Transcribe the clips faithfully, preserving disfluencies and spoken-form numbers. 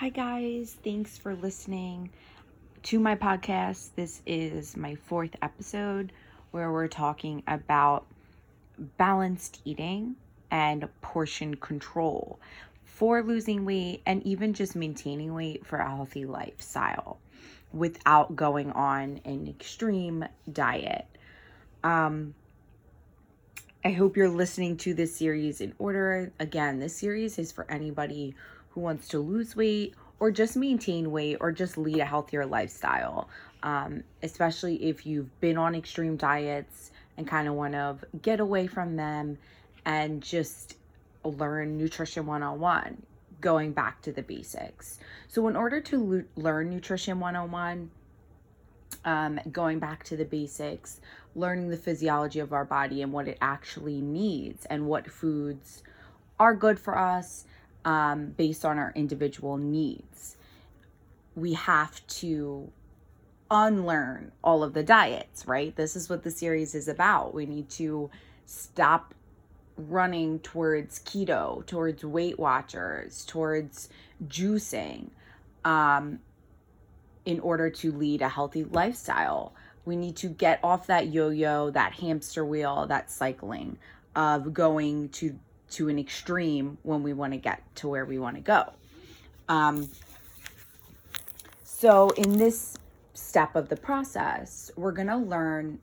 Hi guys, thanks for listening to my podcast. This is my fourth episode where we're talking about balanced eating and portion control for losing weight and even just maintaining weight for a healthy lifestyle without going on an extreme diet. Um, I hope you're listening to this series in order. Again, this series is for anybody who wants to lose weight or just maintain weight or just lead a healthier lifestyle, um, especially if you've been on extreme diets and kind of want to get away from them and just learn nutrition one oh one, going back to the basics. So in order to lo- learn nutrition one oh one, um, going back to the basics, learning the physiology of our body and what it actually needs and what foods are good for us, Um, based on our individual needs. We have to unlearn all of the diets, right? This is what the series is about. We need to stop running towards keto, towards Weight Watchers, towards juicing, um, in order to lead a healthy lifestyle. We need to get off that yo-yo, that hamster wheel, that cycling of going to to an extreme when we want to get to where we want to go. Um, so in this step of the process, we're going to learn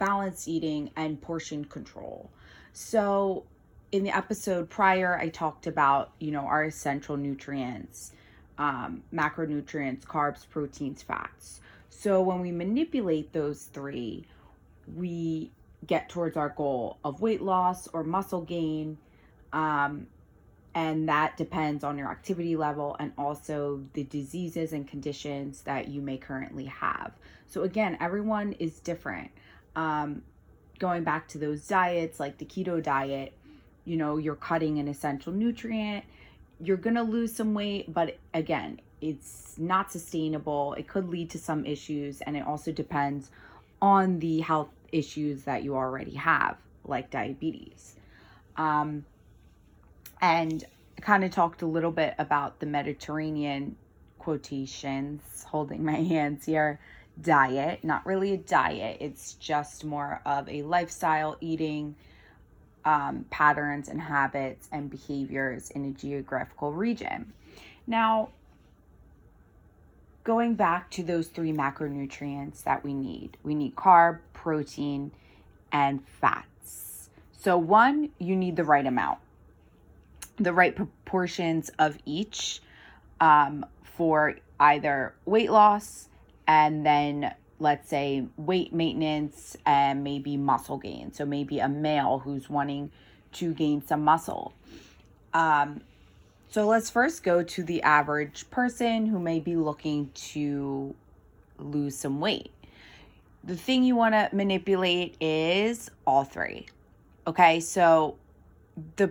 balanced eating and portion control. So in the episode prior, I talked about, you know, our essential nutrients, um, macronutrients, carbs, proteins, fats. So when we manipulate those three, we get towards our goal of weight loss or muscle gain. Um, and that depends on your activity level and also the diseases and conditions that you may currently have. So again, everyone is different. Um, going back to those diets, like the keto diet, you know, you're cutting an essential nutrient, you're going to lose some weight, but again, it's not sustainable. It could lead to some issues, and it also depends on the health issues that you already have, like diabetes. Um, And kind of talked a little bit about the Mediterranean, quotations, holding my hands here, diet. Not really a diet. It's just more of a lifestyle, eating um, patterns and habits and behaviors in a geographical region. Now, going back to those three macronutrients that we need. We need carb, protein, and fats. So one, you need the right amount. The right proportions of each um, for either weight loss and then, let's say, weight maintenance and maybe muscle gain. So maybe a male who's wanting to gain some muscle. Um, so let's first go to the average person who may be looking to lose some weight. The thing you want to manipulate is all three. Okay, so the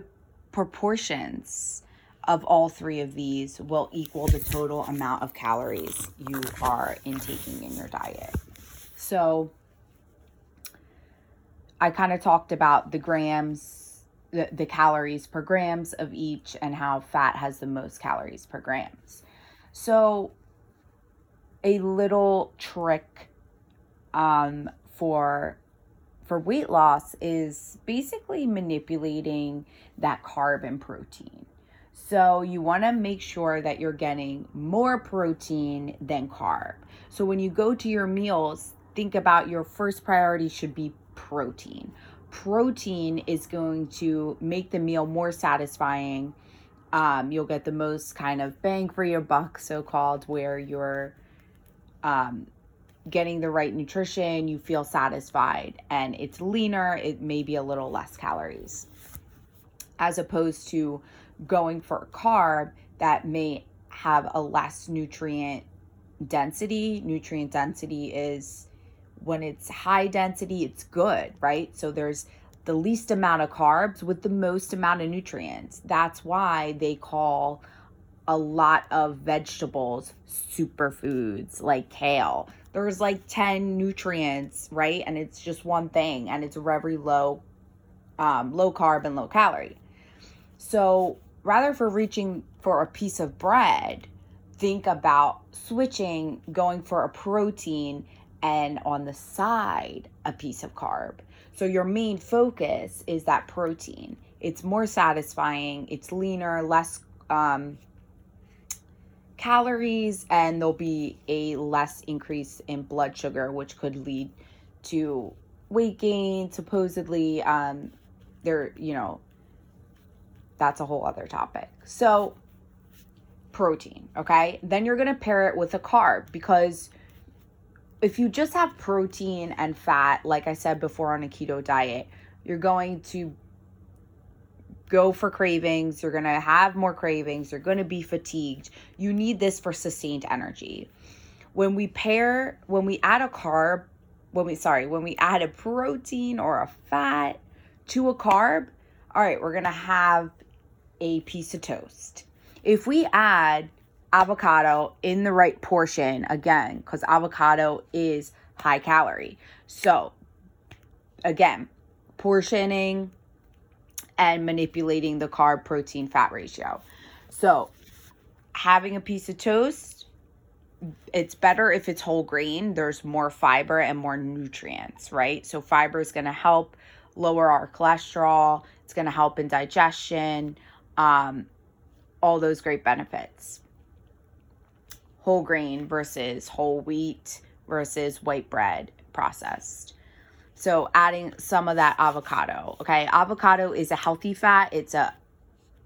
proportions of all three of these will equal the total amount of calories you are intaking in your diet. So I kind of talked about the grams, the, the calories per grams of each, and how fat has the most calories per grams. So a little trick um, for for weight loss is basically manipulating that carb and protein. So you want to make sure that you're getting more protein than carb. So when you go to your meals, think about your first priority should be protein. Protein is going to make the meal more satisfying. Um, you'll get the most kind of bang for your buck, so-called, where you're um, getting the right nutrition, you feel satisfied, and it's leaner, it may be a little less calories. As opposed to going for a carb that may have a less nutrient density. Nutrient density is when it's high density, it's good, right? So there's the least amount of carbs with the most amount of nutrients. That's why they call a lot of vegetables superfoods, like kale. There's like ten nutrients, right? And it's just one thing, and it's very low, um, low carb and low calorie. So rather for reaching for a piece of bread think about switching, going for a protein and on the side, a piece of carb. So your main focus is that protein. It's more satisfying, it's leaner, less um, calories, and there'll be a less increase in blood sugar, which could lead to weight gain, supposedly. Um, there, you know, that's a whole other topic. So protein, okay? Then you're gonna pair it with a carb, because if you just have protein and fat, like I said before on a keto diet, you're going to go for cravings, you're going to have more cravings, you're going to be fatigued. You need this for sustained energy. When we pair, when we add a carb, when we, sorry, when we add a protein or a fat to a carb, all right, we're going to have a piece of toast. If we add avocado in the right portion, again, because avocado is high calorie. So again, portioning and manipulating the carb protein fat ratio. So having a piece of toast, it's better if it's whole grain. There's more fiber and more nutrients, right? So fiber is going to help lower our cholesterol. It's going to help in digestion, um, all those great benefits. Whole grain versus whole wheat versus white bread processed. So adding some of that avocado, okay? Avocado is a healthy fat. It's a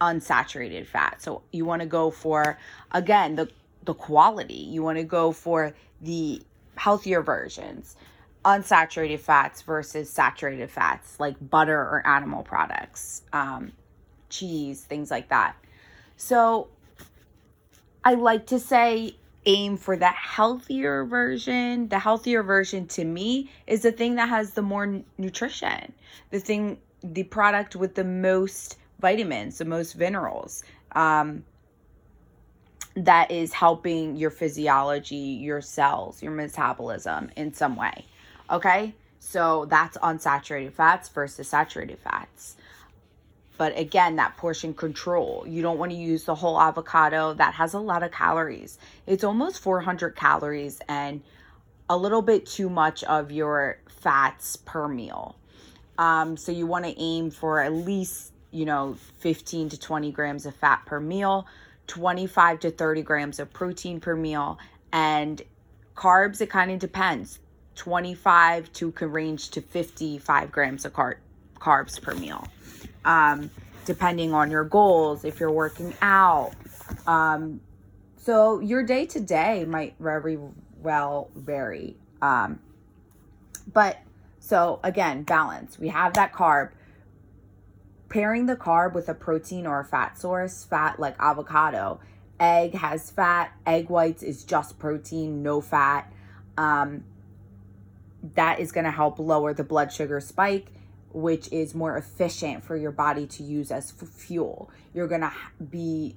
unsaturated fat. So you want to go for, again, the, the quality. You want to go for the healthier versions, unsaturated fats versus saturated fats, like butter or animal products, um, cheese, things like that. So I like to say, aim for the healthier version. The healthier version to me is the thing that has the more n- nutrition, the thing, the product with the most vitamins, the most minerals, um, that is helping your physiology, your cells, your metabolism in some way. Okay. So that's unsaturated fats versus saturated fats. But again, that portion control. You don't want to use the whole avocado. That has a lot of calories. It's almost four hundred calories and a little bit too much of your fats per meal. Um, so you want to aim for at least, you know, fifteen to twenty grams of fat per meal, twenty-five to thirty grams of protein per meal. And carbs, it kind of depends. twenty-five to can range to fifty-five grams of car- carbs per meal. Um, depending on your goals, if you're working out. Um, so your day to day might very well vary. Um, but so again, balance, we have that carb, pairing the carb with a protein or a fat source, fat like avocado, egg has fat, egg whites is just protein, no fat. Um, that is going to help lower the blood sugar spike, which is more efficient for your body to use as f- fuel. You're going to be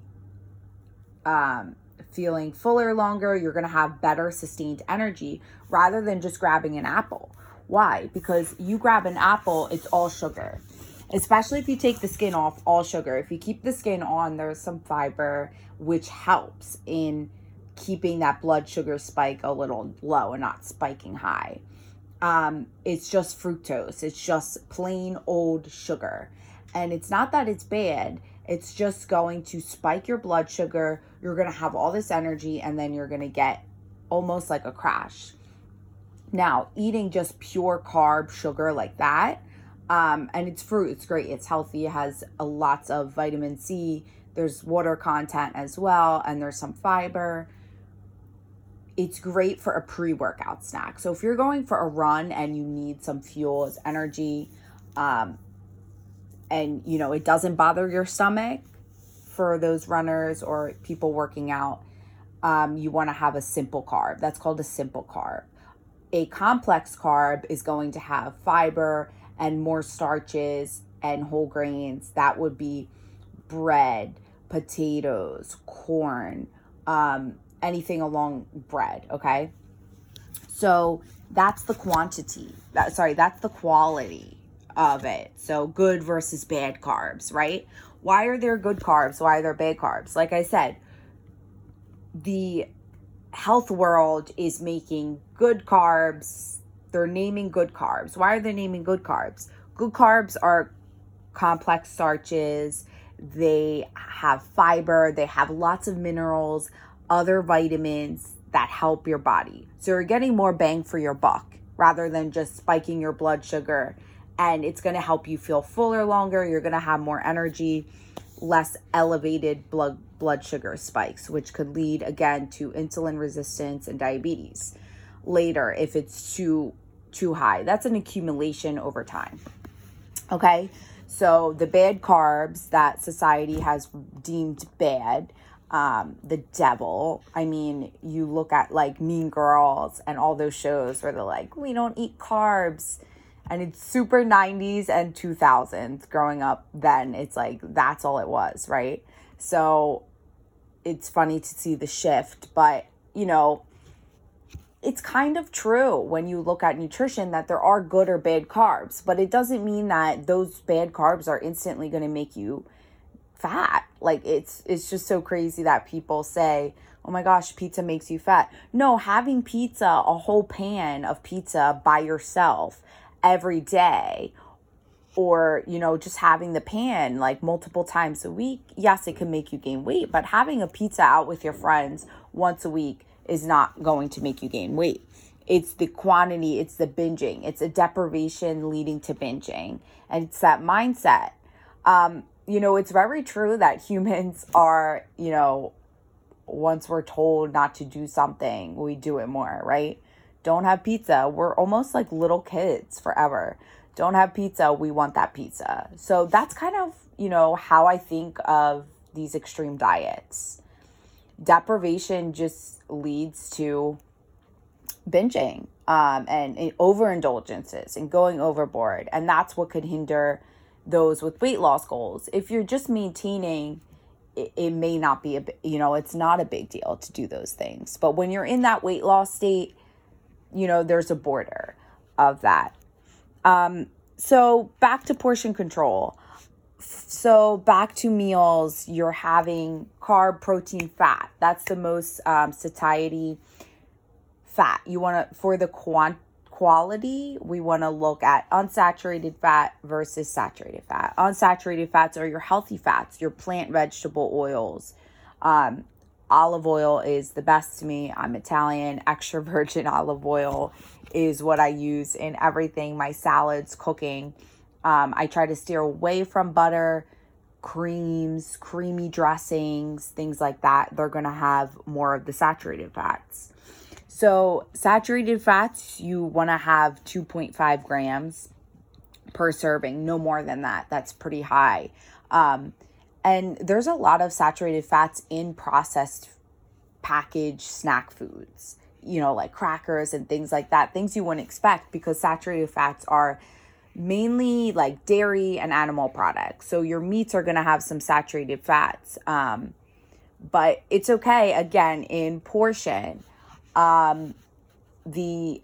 um, feeling fuller longer. You're going to have better sustained energy rather than just grabbing an apple. Why? Because you grab an apple, it's all sugar. Especially if you take the skin off, all sugar. If you keep the skin on, there's some fiber, which helps in keeping that blood sugar spike a little low and not spiking high. Um, it's just fructose. It's just plain old sugar. And it's not that it's bad. It's just going to spike your blood sugar. You're going to have all this energy and then you're going to get almost like a crash. Now, eating just pure carb sugar like that, um, and it's fruit, it's great. It's healthy. It has a lots of vitamin C. There's water content as well. And there's some fiber. It's great for a pre-workout snack. So if you're going for a run and you need some fuel as energy, um, and you know, it doesn't bother your stomach for those runners or people working out, um, you want to have a simple carb. That's called a simple carb. A complex carb is going to have fiber and more starches and whole grains. That would be bread, potatoes, corn, um, anything along bread, okay? So that's the quantity. That, sorry, that's the quality of it. So good versus bad carbs, right? Why are there good carbs? Why are there bad carbs? Like I said, the health world is making good carbs. They're naming good carbs. Why are they naming good carbs? Good carbs are complex starches. They have fiber. They have lots of minerals, other vitamins that help your body. So you're getting more bang for your buck rather than just spiking your blood sugar. And it's going to help you feel fuller longer. You're going to have more energy, less elevated blood blood sugar spikes, which could lead, again, to insulin resistance and diabetes later if it's too too high. That's an accumulation over time. Okay, so the bad carbs that society has deemed bad, um, the devil. I mean, you look at like Mean Girls and all those shows where they're like, we don't eat carbs. And it's super nineties and two thousands growing up then. It's like, that's all it was, right? So it's funny to see the shift, but you know, it's kind of true when you look at nutrition that there are good or bad carbs, but it doesn't mean that those bad carbs are instantly going to make you fat. Like it's it's just so crazy that people say, oh my gosh, pizza makes you fat. No, having pizza, a whole pan of pizza by yourself every day, or, you know, just having the pan like multiple times a week, yes, it can make you gain weight, but having a pizza out with your friends once a week is not going to make you gain weight. It's the quantity, it's the binging, it's a deprivation leading to binging, and it's that mindset. Um, you know, it's very true that humans are, you know, once we're told not to do something, we do it more, right? Don't have pizza. We're almost like little kids forever. Don't have pizza. We want that pizza. So that's kind of, you know, how I think of these extreme diets. Deprivation just leads to binging um, and, and overindulgences and going overboard. And that's what could hinder those with weight loss goals. If you're just maintaining, it, it may not be, a you know, it's not a big deal to do those things. But when you're in that weight loss state, you know, there's a border of that. Um, so back to portion control. So back to meals, you're having carb, protein, fat. That's the most um, satiety fat. You want to, for the quant- quality, we want to look at unsaturated fat versus saturated fat. Unsaturated fats are your healthy fats, your plant vegetable oils. Um, olive oil is the best to me. I'm Italian. Extra virgin olive oil is what I use in everything, my salads, cooking. Um, I try to steer away from butter, creams, creamy dressings, things like that. They're going to have more of the saturated fats. So saturated fats, you want to have two point five grams per serving, no more than that. That's pretty high. Um, and there's a lot of saturated fats in processed packaged snack foods, you know, like crackers and things like that, things you wouldn't expect because saturated fats are mainly like dairy and animal products. So your meats are going to have some saturated fats. Um, but it's okay. Again, in portion, um, the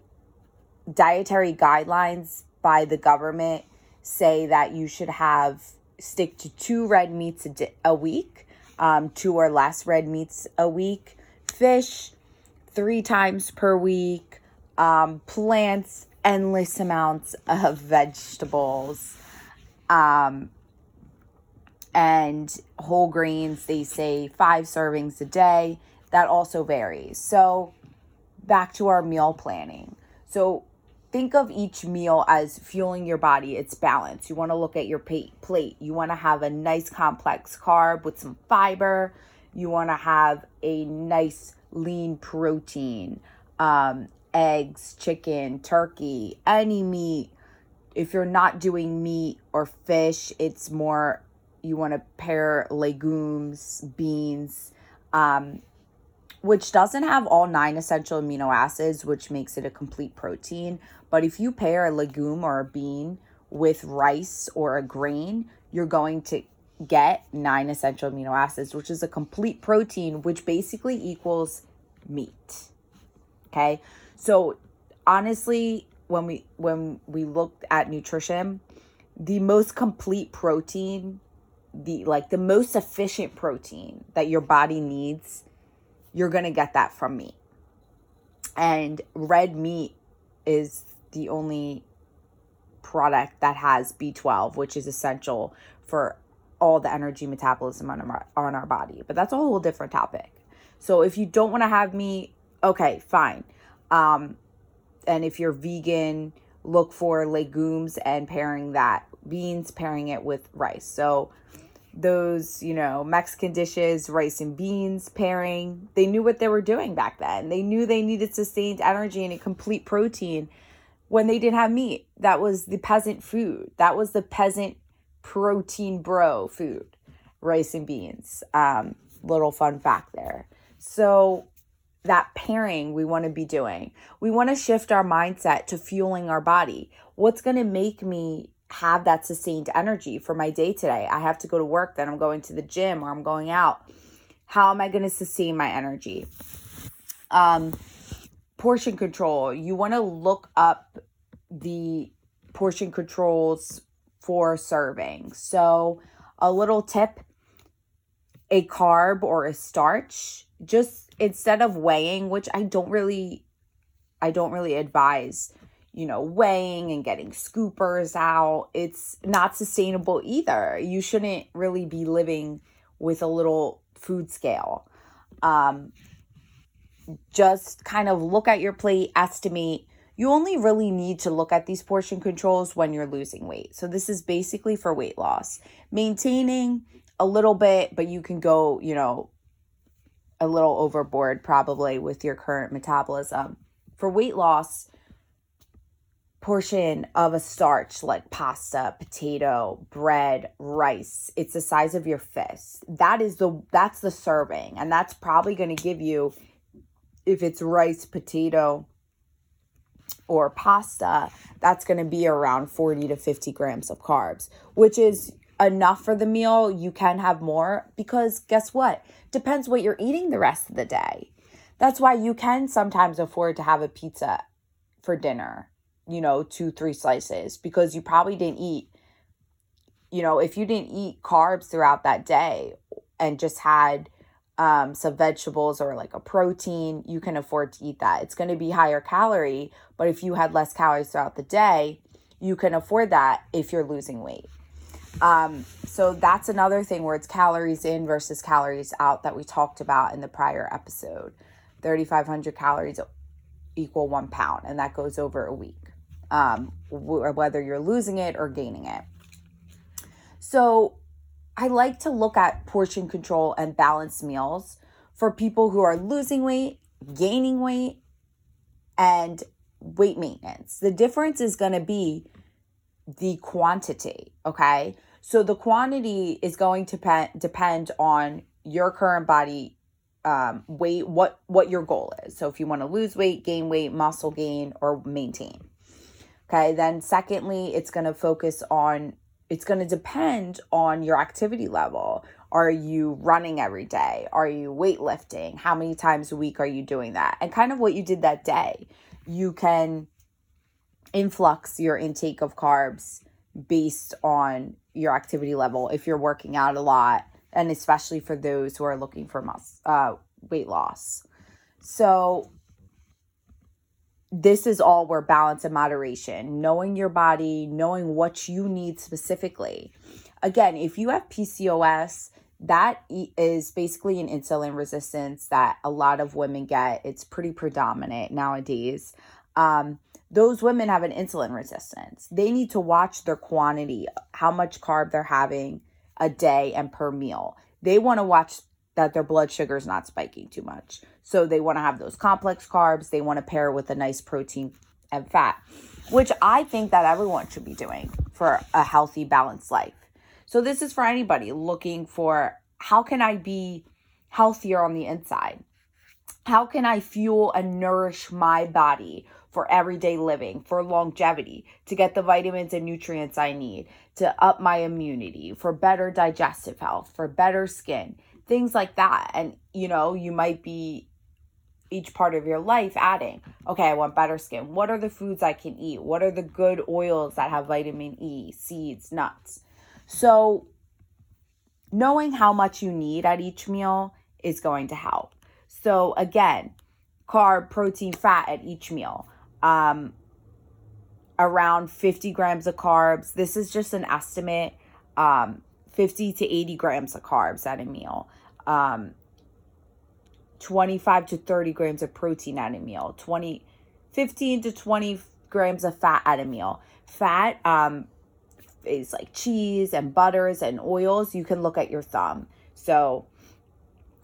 dietary guidelines by the government say that you should have stick to two red meats a, di- a week, um, two or less red meats a week, fish three times per week, um, plants, endless amounts of vegetables, um, and whole grains. They say five servings a day. That also varies. So back to our meal planning. So think of each meal as fueling your body. It's balance. You want to look at your plate. You want to have a nice complex carb with some fiber. You want to have a nice lean protein, um, eggs, chicken, turkey, any meat. If you're not doing meat or fish, it's more, you want to pair legumes, beans, um, which doesn't have all nine essential amino acids, which makes it a complete protein. But if you pair a legume or a bean with rice or a grain, you're going to get nine essential amino acids, which is a complete protein, which basically equals meat. Okay. So honestly, when we when we looked at nutrition, the most complete protein, the like the most efficient protein that your body needs you're going to get that from me. And red meat is the only product that has B twelve, which is essential for all the energy metabolism on our, on our body. But that's a whole different topic. So if you don't want to have meat, okay, fine. Um, and if you're vegan, look for legumes and pairing that, beans, pairing it with rice. So those, you know, Mexican dishes, rice and beans pairing, they knew what they were doing back then. They knew they needed sustained energy and a complete protein when they didn't have meat. That was the peasant food. That was the peasant protein bro food, rice and beans. Um, little fun fact there. So that pairing we want to be doing. We want to shift our mindset to fueling our body. What's going to make me have that sustained energy for my day today? I have to go to work, then I'm going to the gym, or I'm going out. How am I going to sustain my energy? Um, portion control. You want to look up the portion controls for serving. So a little tip, a carb or a starch, just instead of weighing, which I don't really, I don't really advise, you know, weighing and getting scoopers out. It's not sustainable either. You shouldn't really be living with a little food scale. Um, just kind of look at your plate, estimate. You only really need to look at these portion controls when you're losing weight. So this is basically for weight loss. Maintaining a little bit, but you can go, you know, a little overboard probably with your current metabolism. For weight loss, portion of a starch like pasta, potato, bread, rice. It's the size of your fist. That is the that's the serving, and that's probably going to give you, if it's rice, potato, or pasta, that's going to be around forty to fifty grams of carbs, which is enough for the meal. You can have more because guess what? Depends what you're eating the rest of the day. That's why you can sometimes afford to have a pizza for dinner. You know, two, three slices, because you probably didn't eat, you know, if you didn't eat carbs throughout that day and just had um, some vegetables or like a protein, you can afford to eat that. It's going to be higher calorie, but if you had less calories throughout the day, you can afford that if you're losing weight. Um, so that's another thing where it's calories in versus calories out that we talked about in the prior episode. thirty-five hundred calories equal one pound, and that goes over a week. Um, whether you're losing it or gaining it. So I like to look at portion control and balanced meals for people who are losing weight, gaining weight, and weight maintenance. The difference is going to be the quantity, okay? So the quantity is going to pe- depend on your current body um, weight, what, what your goal is. So if you want to lose weight, gain weight, muscle gain, or maintain. Okay, then secondly, it's going to focus on, it's going to depend on your activity level. Are you running every day? Are you weightlifting? How many times a week are you doing that? And kind of what you did that day. You can influx your intake of carbs based on your activity level if you're working out a lot, and especially for those who are looking for mus- uh, weight loss. So this is all where balance and moderation, knowing your body, knowing what you need specifically. Again, if you have P C O S, that is basically an insulin resistance that a lot of women get. It's pretty predominant nowadays. Um, those women have an insulin resistance. They need to watch their quantity, how much carb they're having a day and per meal. They want to watch that their blood sugar is not spiking too much. So they want to have those complex carbs. They want to pair with a nice protein and fat, which I think that everyone should be doing for a healthy, balanced life. So this is for anybody looking for, how can I be healthier on the inside? How can I fuel and nourish my body for everyday living, for longevity, to get the vitamins and nutrients I need, to up my immunity, for better digestive health, for better skin, things like that. And, you know, you might be each part of your life adding, okay, I want better skin. What are the foods I can eat? What are the good oils that have vitamin E, seeds, nuts? So knowing how much you need at each meal is going to help. So again, carb, protein, fat at each meal. Um, around fifty grams of carbs. This is just an estimate. Um, fifty to eighty grams of carbs at a meal. Um, twenty-five to thirty grams of protein at a meal. fifteen to twenty grams of fat at a meal. Fat um, is like cheese and butters and oils. You can look at your thumb. So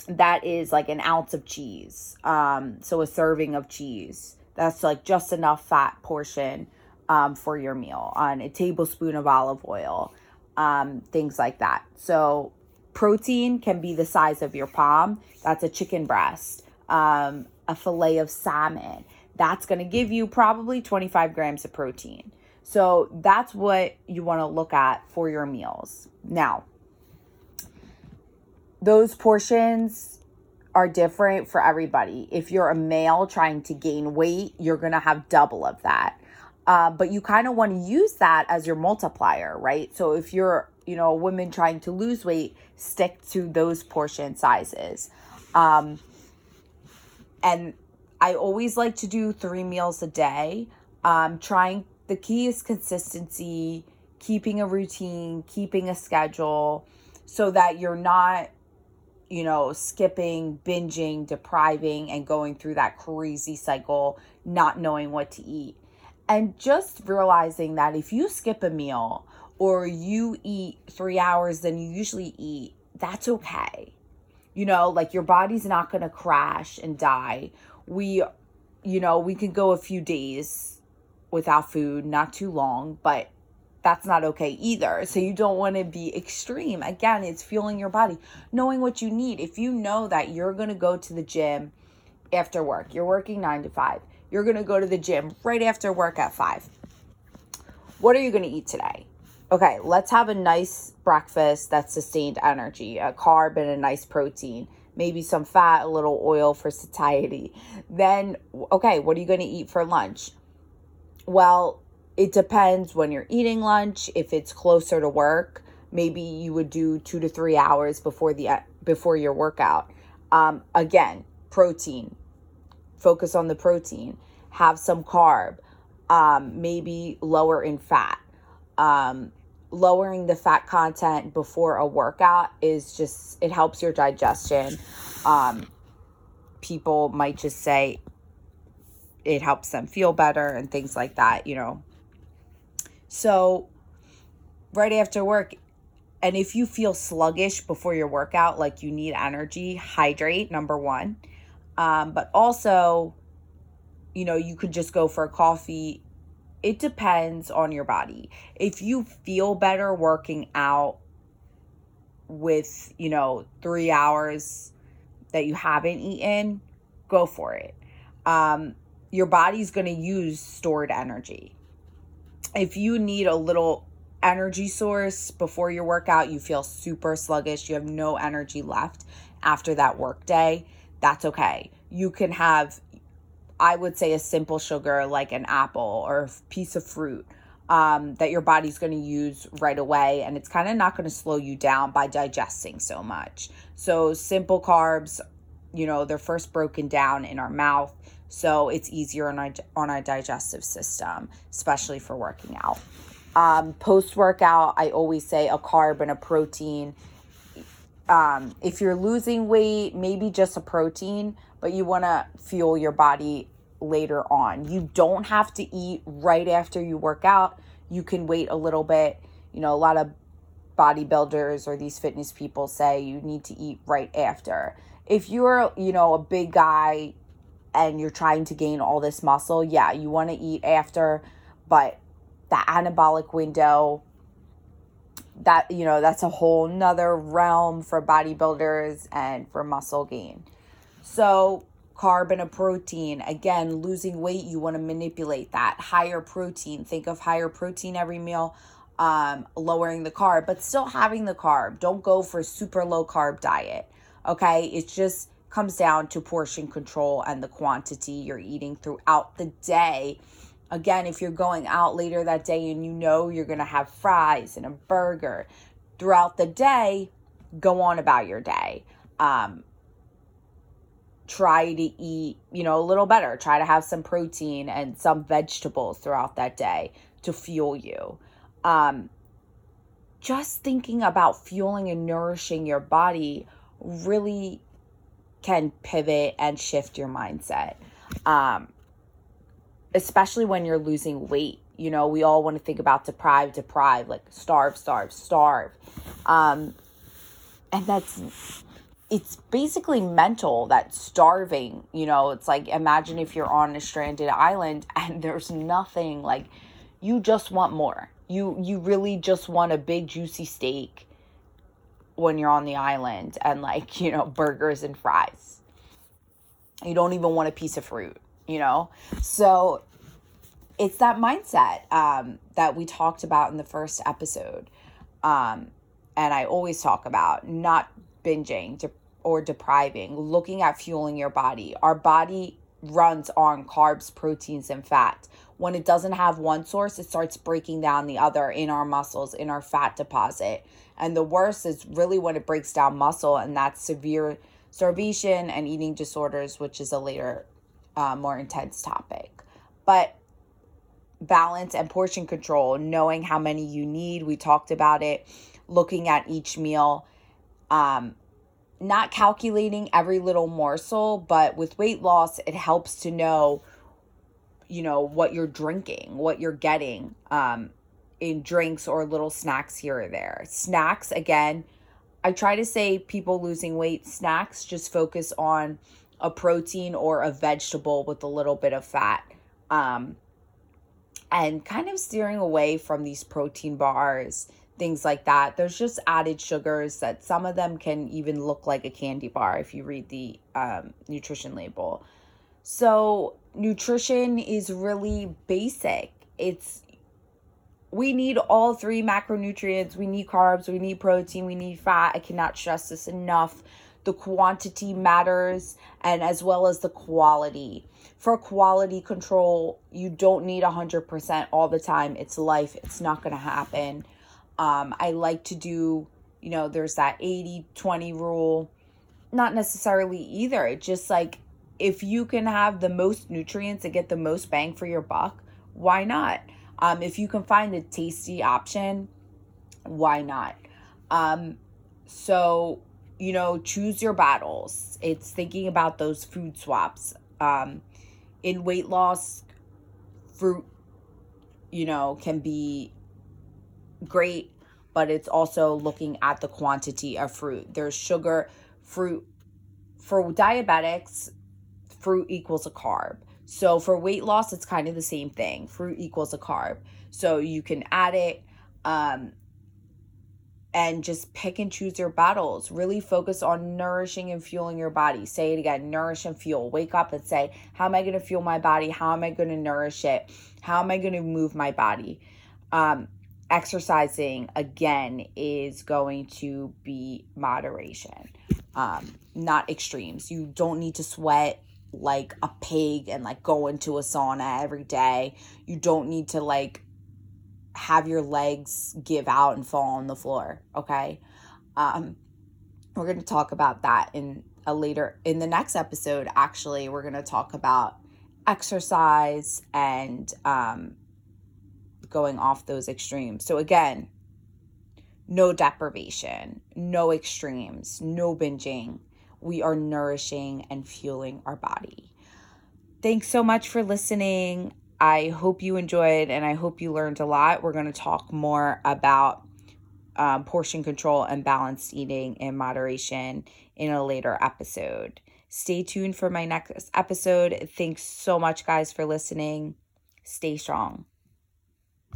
that is like an ounce of cheese. Um, so a serving of cheese. That's like just enough fat portion um, for your meal, on a tablespoon of olive oil, um, things like that. So protein can be the size of your palm. That's a chicken breast, um, a fillet of salmon. That's going to give you probably twenty-five grams of protein. So that's what you want to look at for your meals. Now, those portions are different for everybody. If you're a male trying to gain weight, you're going to have double of that. Uh, but you kind of want to use that as your multiplier, right? So if you're, you know, a woman trying to lose weight, stick to those portion sizes. Um, and I always like to do three meals a day. Um, trying, the key is consistency, keeping a routine, keeping a schedule so that you're not, you know, skipping, binging, depriving, and going through that crazy cycle, not knowing what to eat. And just realizing that if you skip a meal or you eat three hours than you usually eat, that's okay. You know, like your body's not going to crash and die. We, you know, we can go a few days without food, not too long, but that's not okay either. So you don't want to be extreme. Again, it's fueling your body, knowing what you need. If you know that you're going to go to the gym after work, you're working nine to five, you're going to go to the gym right after work at five. What are you going to eat today? Okay, let's have a nice breakfast that's sustained energy, a carb and a nice protein, maybe some fat, a little oil for satiety. Then, okay, what are you going to eat for lunch? Well, it depends when you're eating lunch. If it's closer to work, maybe you would do two to three hours before the before your workout. Um, again, protein. Focus on the protein. Have some carb. Um, maybe lower in fat. Um, lowering the fat content before a workout is just, it helps your digestion. Um, people might just say it helps them feel better and things like that, you know. So right after work, and if you feel sluggish before your workout, like you need energy, hydrate, number one. Um, but also, you know, you could just go for a coffee. It depends on your body. If you feel better working out with, you know, three hours that you haven't eaten, go for it. Um, your body's going to use stored energy. If you need a little energy source before your workout, you feel super sluggish, you have no energy left after that work day, that's okay. You can have, I would say, a simple sugar like an apple or a piece of fruit um, that your body's going to use right away. And it's kind of not going to slow you down by digesting so much. So simple carbs, you know, they're first broken down in our mouth. So it's easier on our, on our digestive system, especially for working out. Um, post-workout, I always say a carb and a protein. Um, if you're losing weight, maybe just a protein, but you want to fuel your body later on. You don't have to eat right after you work out. You can wait a little bit. You know, a lot of bodybuilders or these fitness people say you need to eat right after. If you're, you know, a big guy, and you're trying to gain all this muscle, yeah, you want to eat after, but the anabolic window, that, you know, that's a whole nother realm for bodybuilders and for muscle gain. So carb and a protein, again, losing weight, you want to manipulate that. Higher protein, think of higher protein every meal, um, lowering the carb, but still having the carb. Don't go for super low carb diet, okay? It's just, comes down to portion control and the quantity you're eating throughout the day. Again, if you're going out later that day and you know you're going to have fries and a burger throughout the day, go on about your day. Um, try to eat, you know, a little better. Try to have some protein and some vegetables throughout that day to fuel you. Um, just thinking about fueling and nourishing your body really can pivot and shift your mindset, um, especially when you're losing weight. You know, we all want to think about deprive, deprive, like starve, starve, starve. Um, and that's, it's basically mental, that starving. You know, it's like, imagine if you're on a stranded island and there's nothing, like you just want more. You, you really just want a big juicy steak when you're on the island, and like, you know, burgers and fries. You don't even want a piece of fruit, you know? So it's that mindset um, that we talked about in the first episode. Um, and I always talk about not binging de- or depriving, looking at fueling your body. Our body runs on carbs, proteins, and fat. When it doesn't have one source, it starts breaking down the other in our muscles, in our fat deposit. And the worst is really when it breaks down muscle, and that's severe starvation and eating disorders, which is a later, uh, more intense topic. But balance and portion control, knowing how many you need. We talked about it, looking at each meal, um, not calculating every little morsel, but with weight loss, it helps to know, you know, what you're drinking, what you're getting, um, in drinks or little snacks here or there. Snacks, again, I try to say people losing weight, snacks, just focus on a protein or a vegetable with a little bit of fat. Um, and kind of steering away from these protein bars, things like that. There's just added sugars that some of them can even look like a candy bar if you read the um, nutrition label. So nutrition is really basic. It's, we need all three macronutrients. We need carbs, we need protein, we need fat. I cannot stress this enough. The quantity matters, and as well as the quality. For quality control, you don't need one hundred percent all the time. It's life. It's not going to happen. Um, I like to do, you know, there's that eighty twenty rule. Not necessarily either. It's just like, if you can have the most nutrients and get the most bang for your buck, why not? Um, if you can find a tasty option, why not? Um, so, you know, choose your battles. It's thinking about those food swaps. Um, in weight loss, fruit, you know, can be great, but it's also looking at the quantity of fruit. There's sugar, fruit. For diabetics, fruit equals a carb. So for weight loss, it's kind of the same thing. Fruit equals a carb. So you can add it, um, and just pick and choose your battles. Really focus on nourishing and fueling your body. Say it again, nourish and fuel. Wake up and say, how am I going to fuel my body? How am I going to nourish it? How am I going to move my body? Um, exercising, again, is going to be moderation, um, not extremes. You don't need to sweat like a pig and like go into a sauna every day. You don't need to like have your legs give out and fall on the floor, okay? Um, we're going to talk about that in a later, in the next episode, actually. We're going to talk about exercise and um, going off those extremes. So again, no deprivation, no extremes, no binging. We are nourishing and fueling our body. Thanks so much for listening. I hope you enjoyed, and I hope you learned a lot. We're going to talk more about um, portion control and balanced eating in moderation in a later episode. Stay tuned for my next episode. Thanks so much, guys, for listening. Stay strong.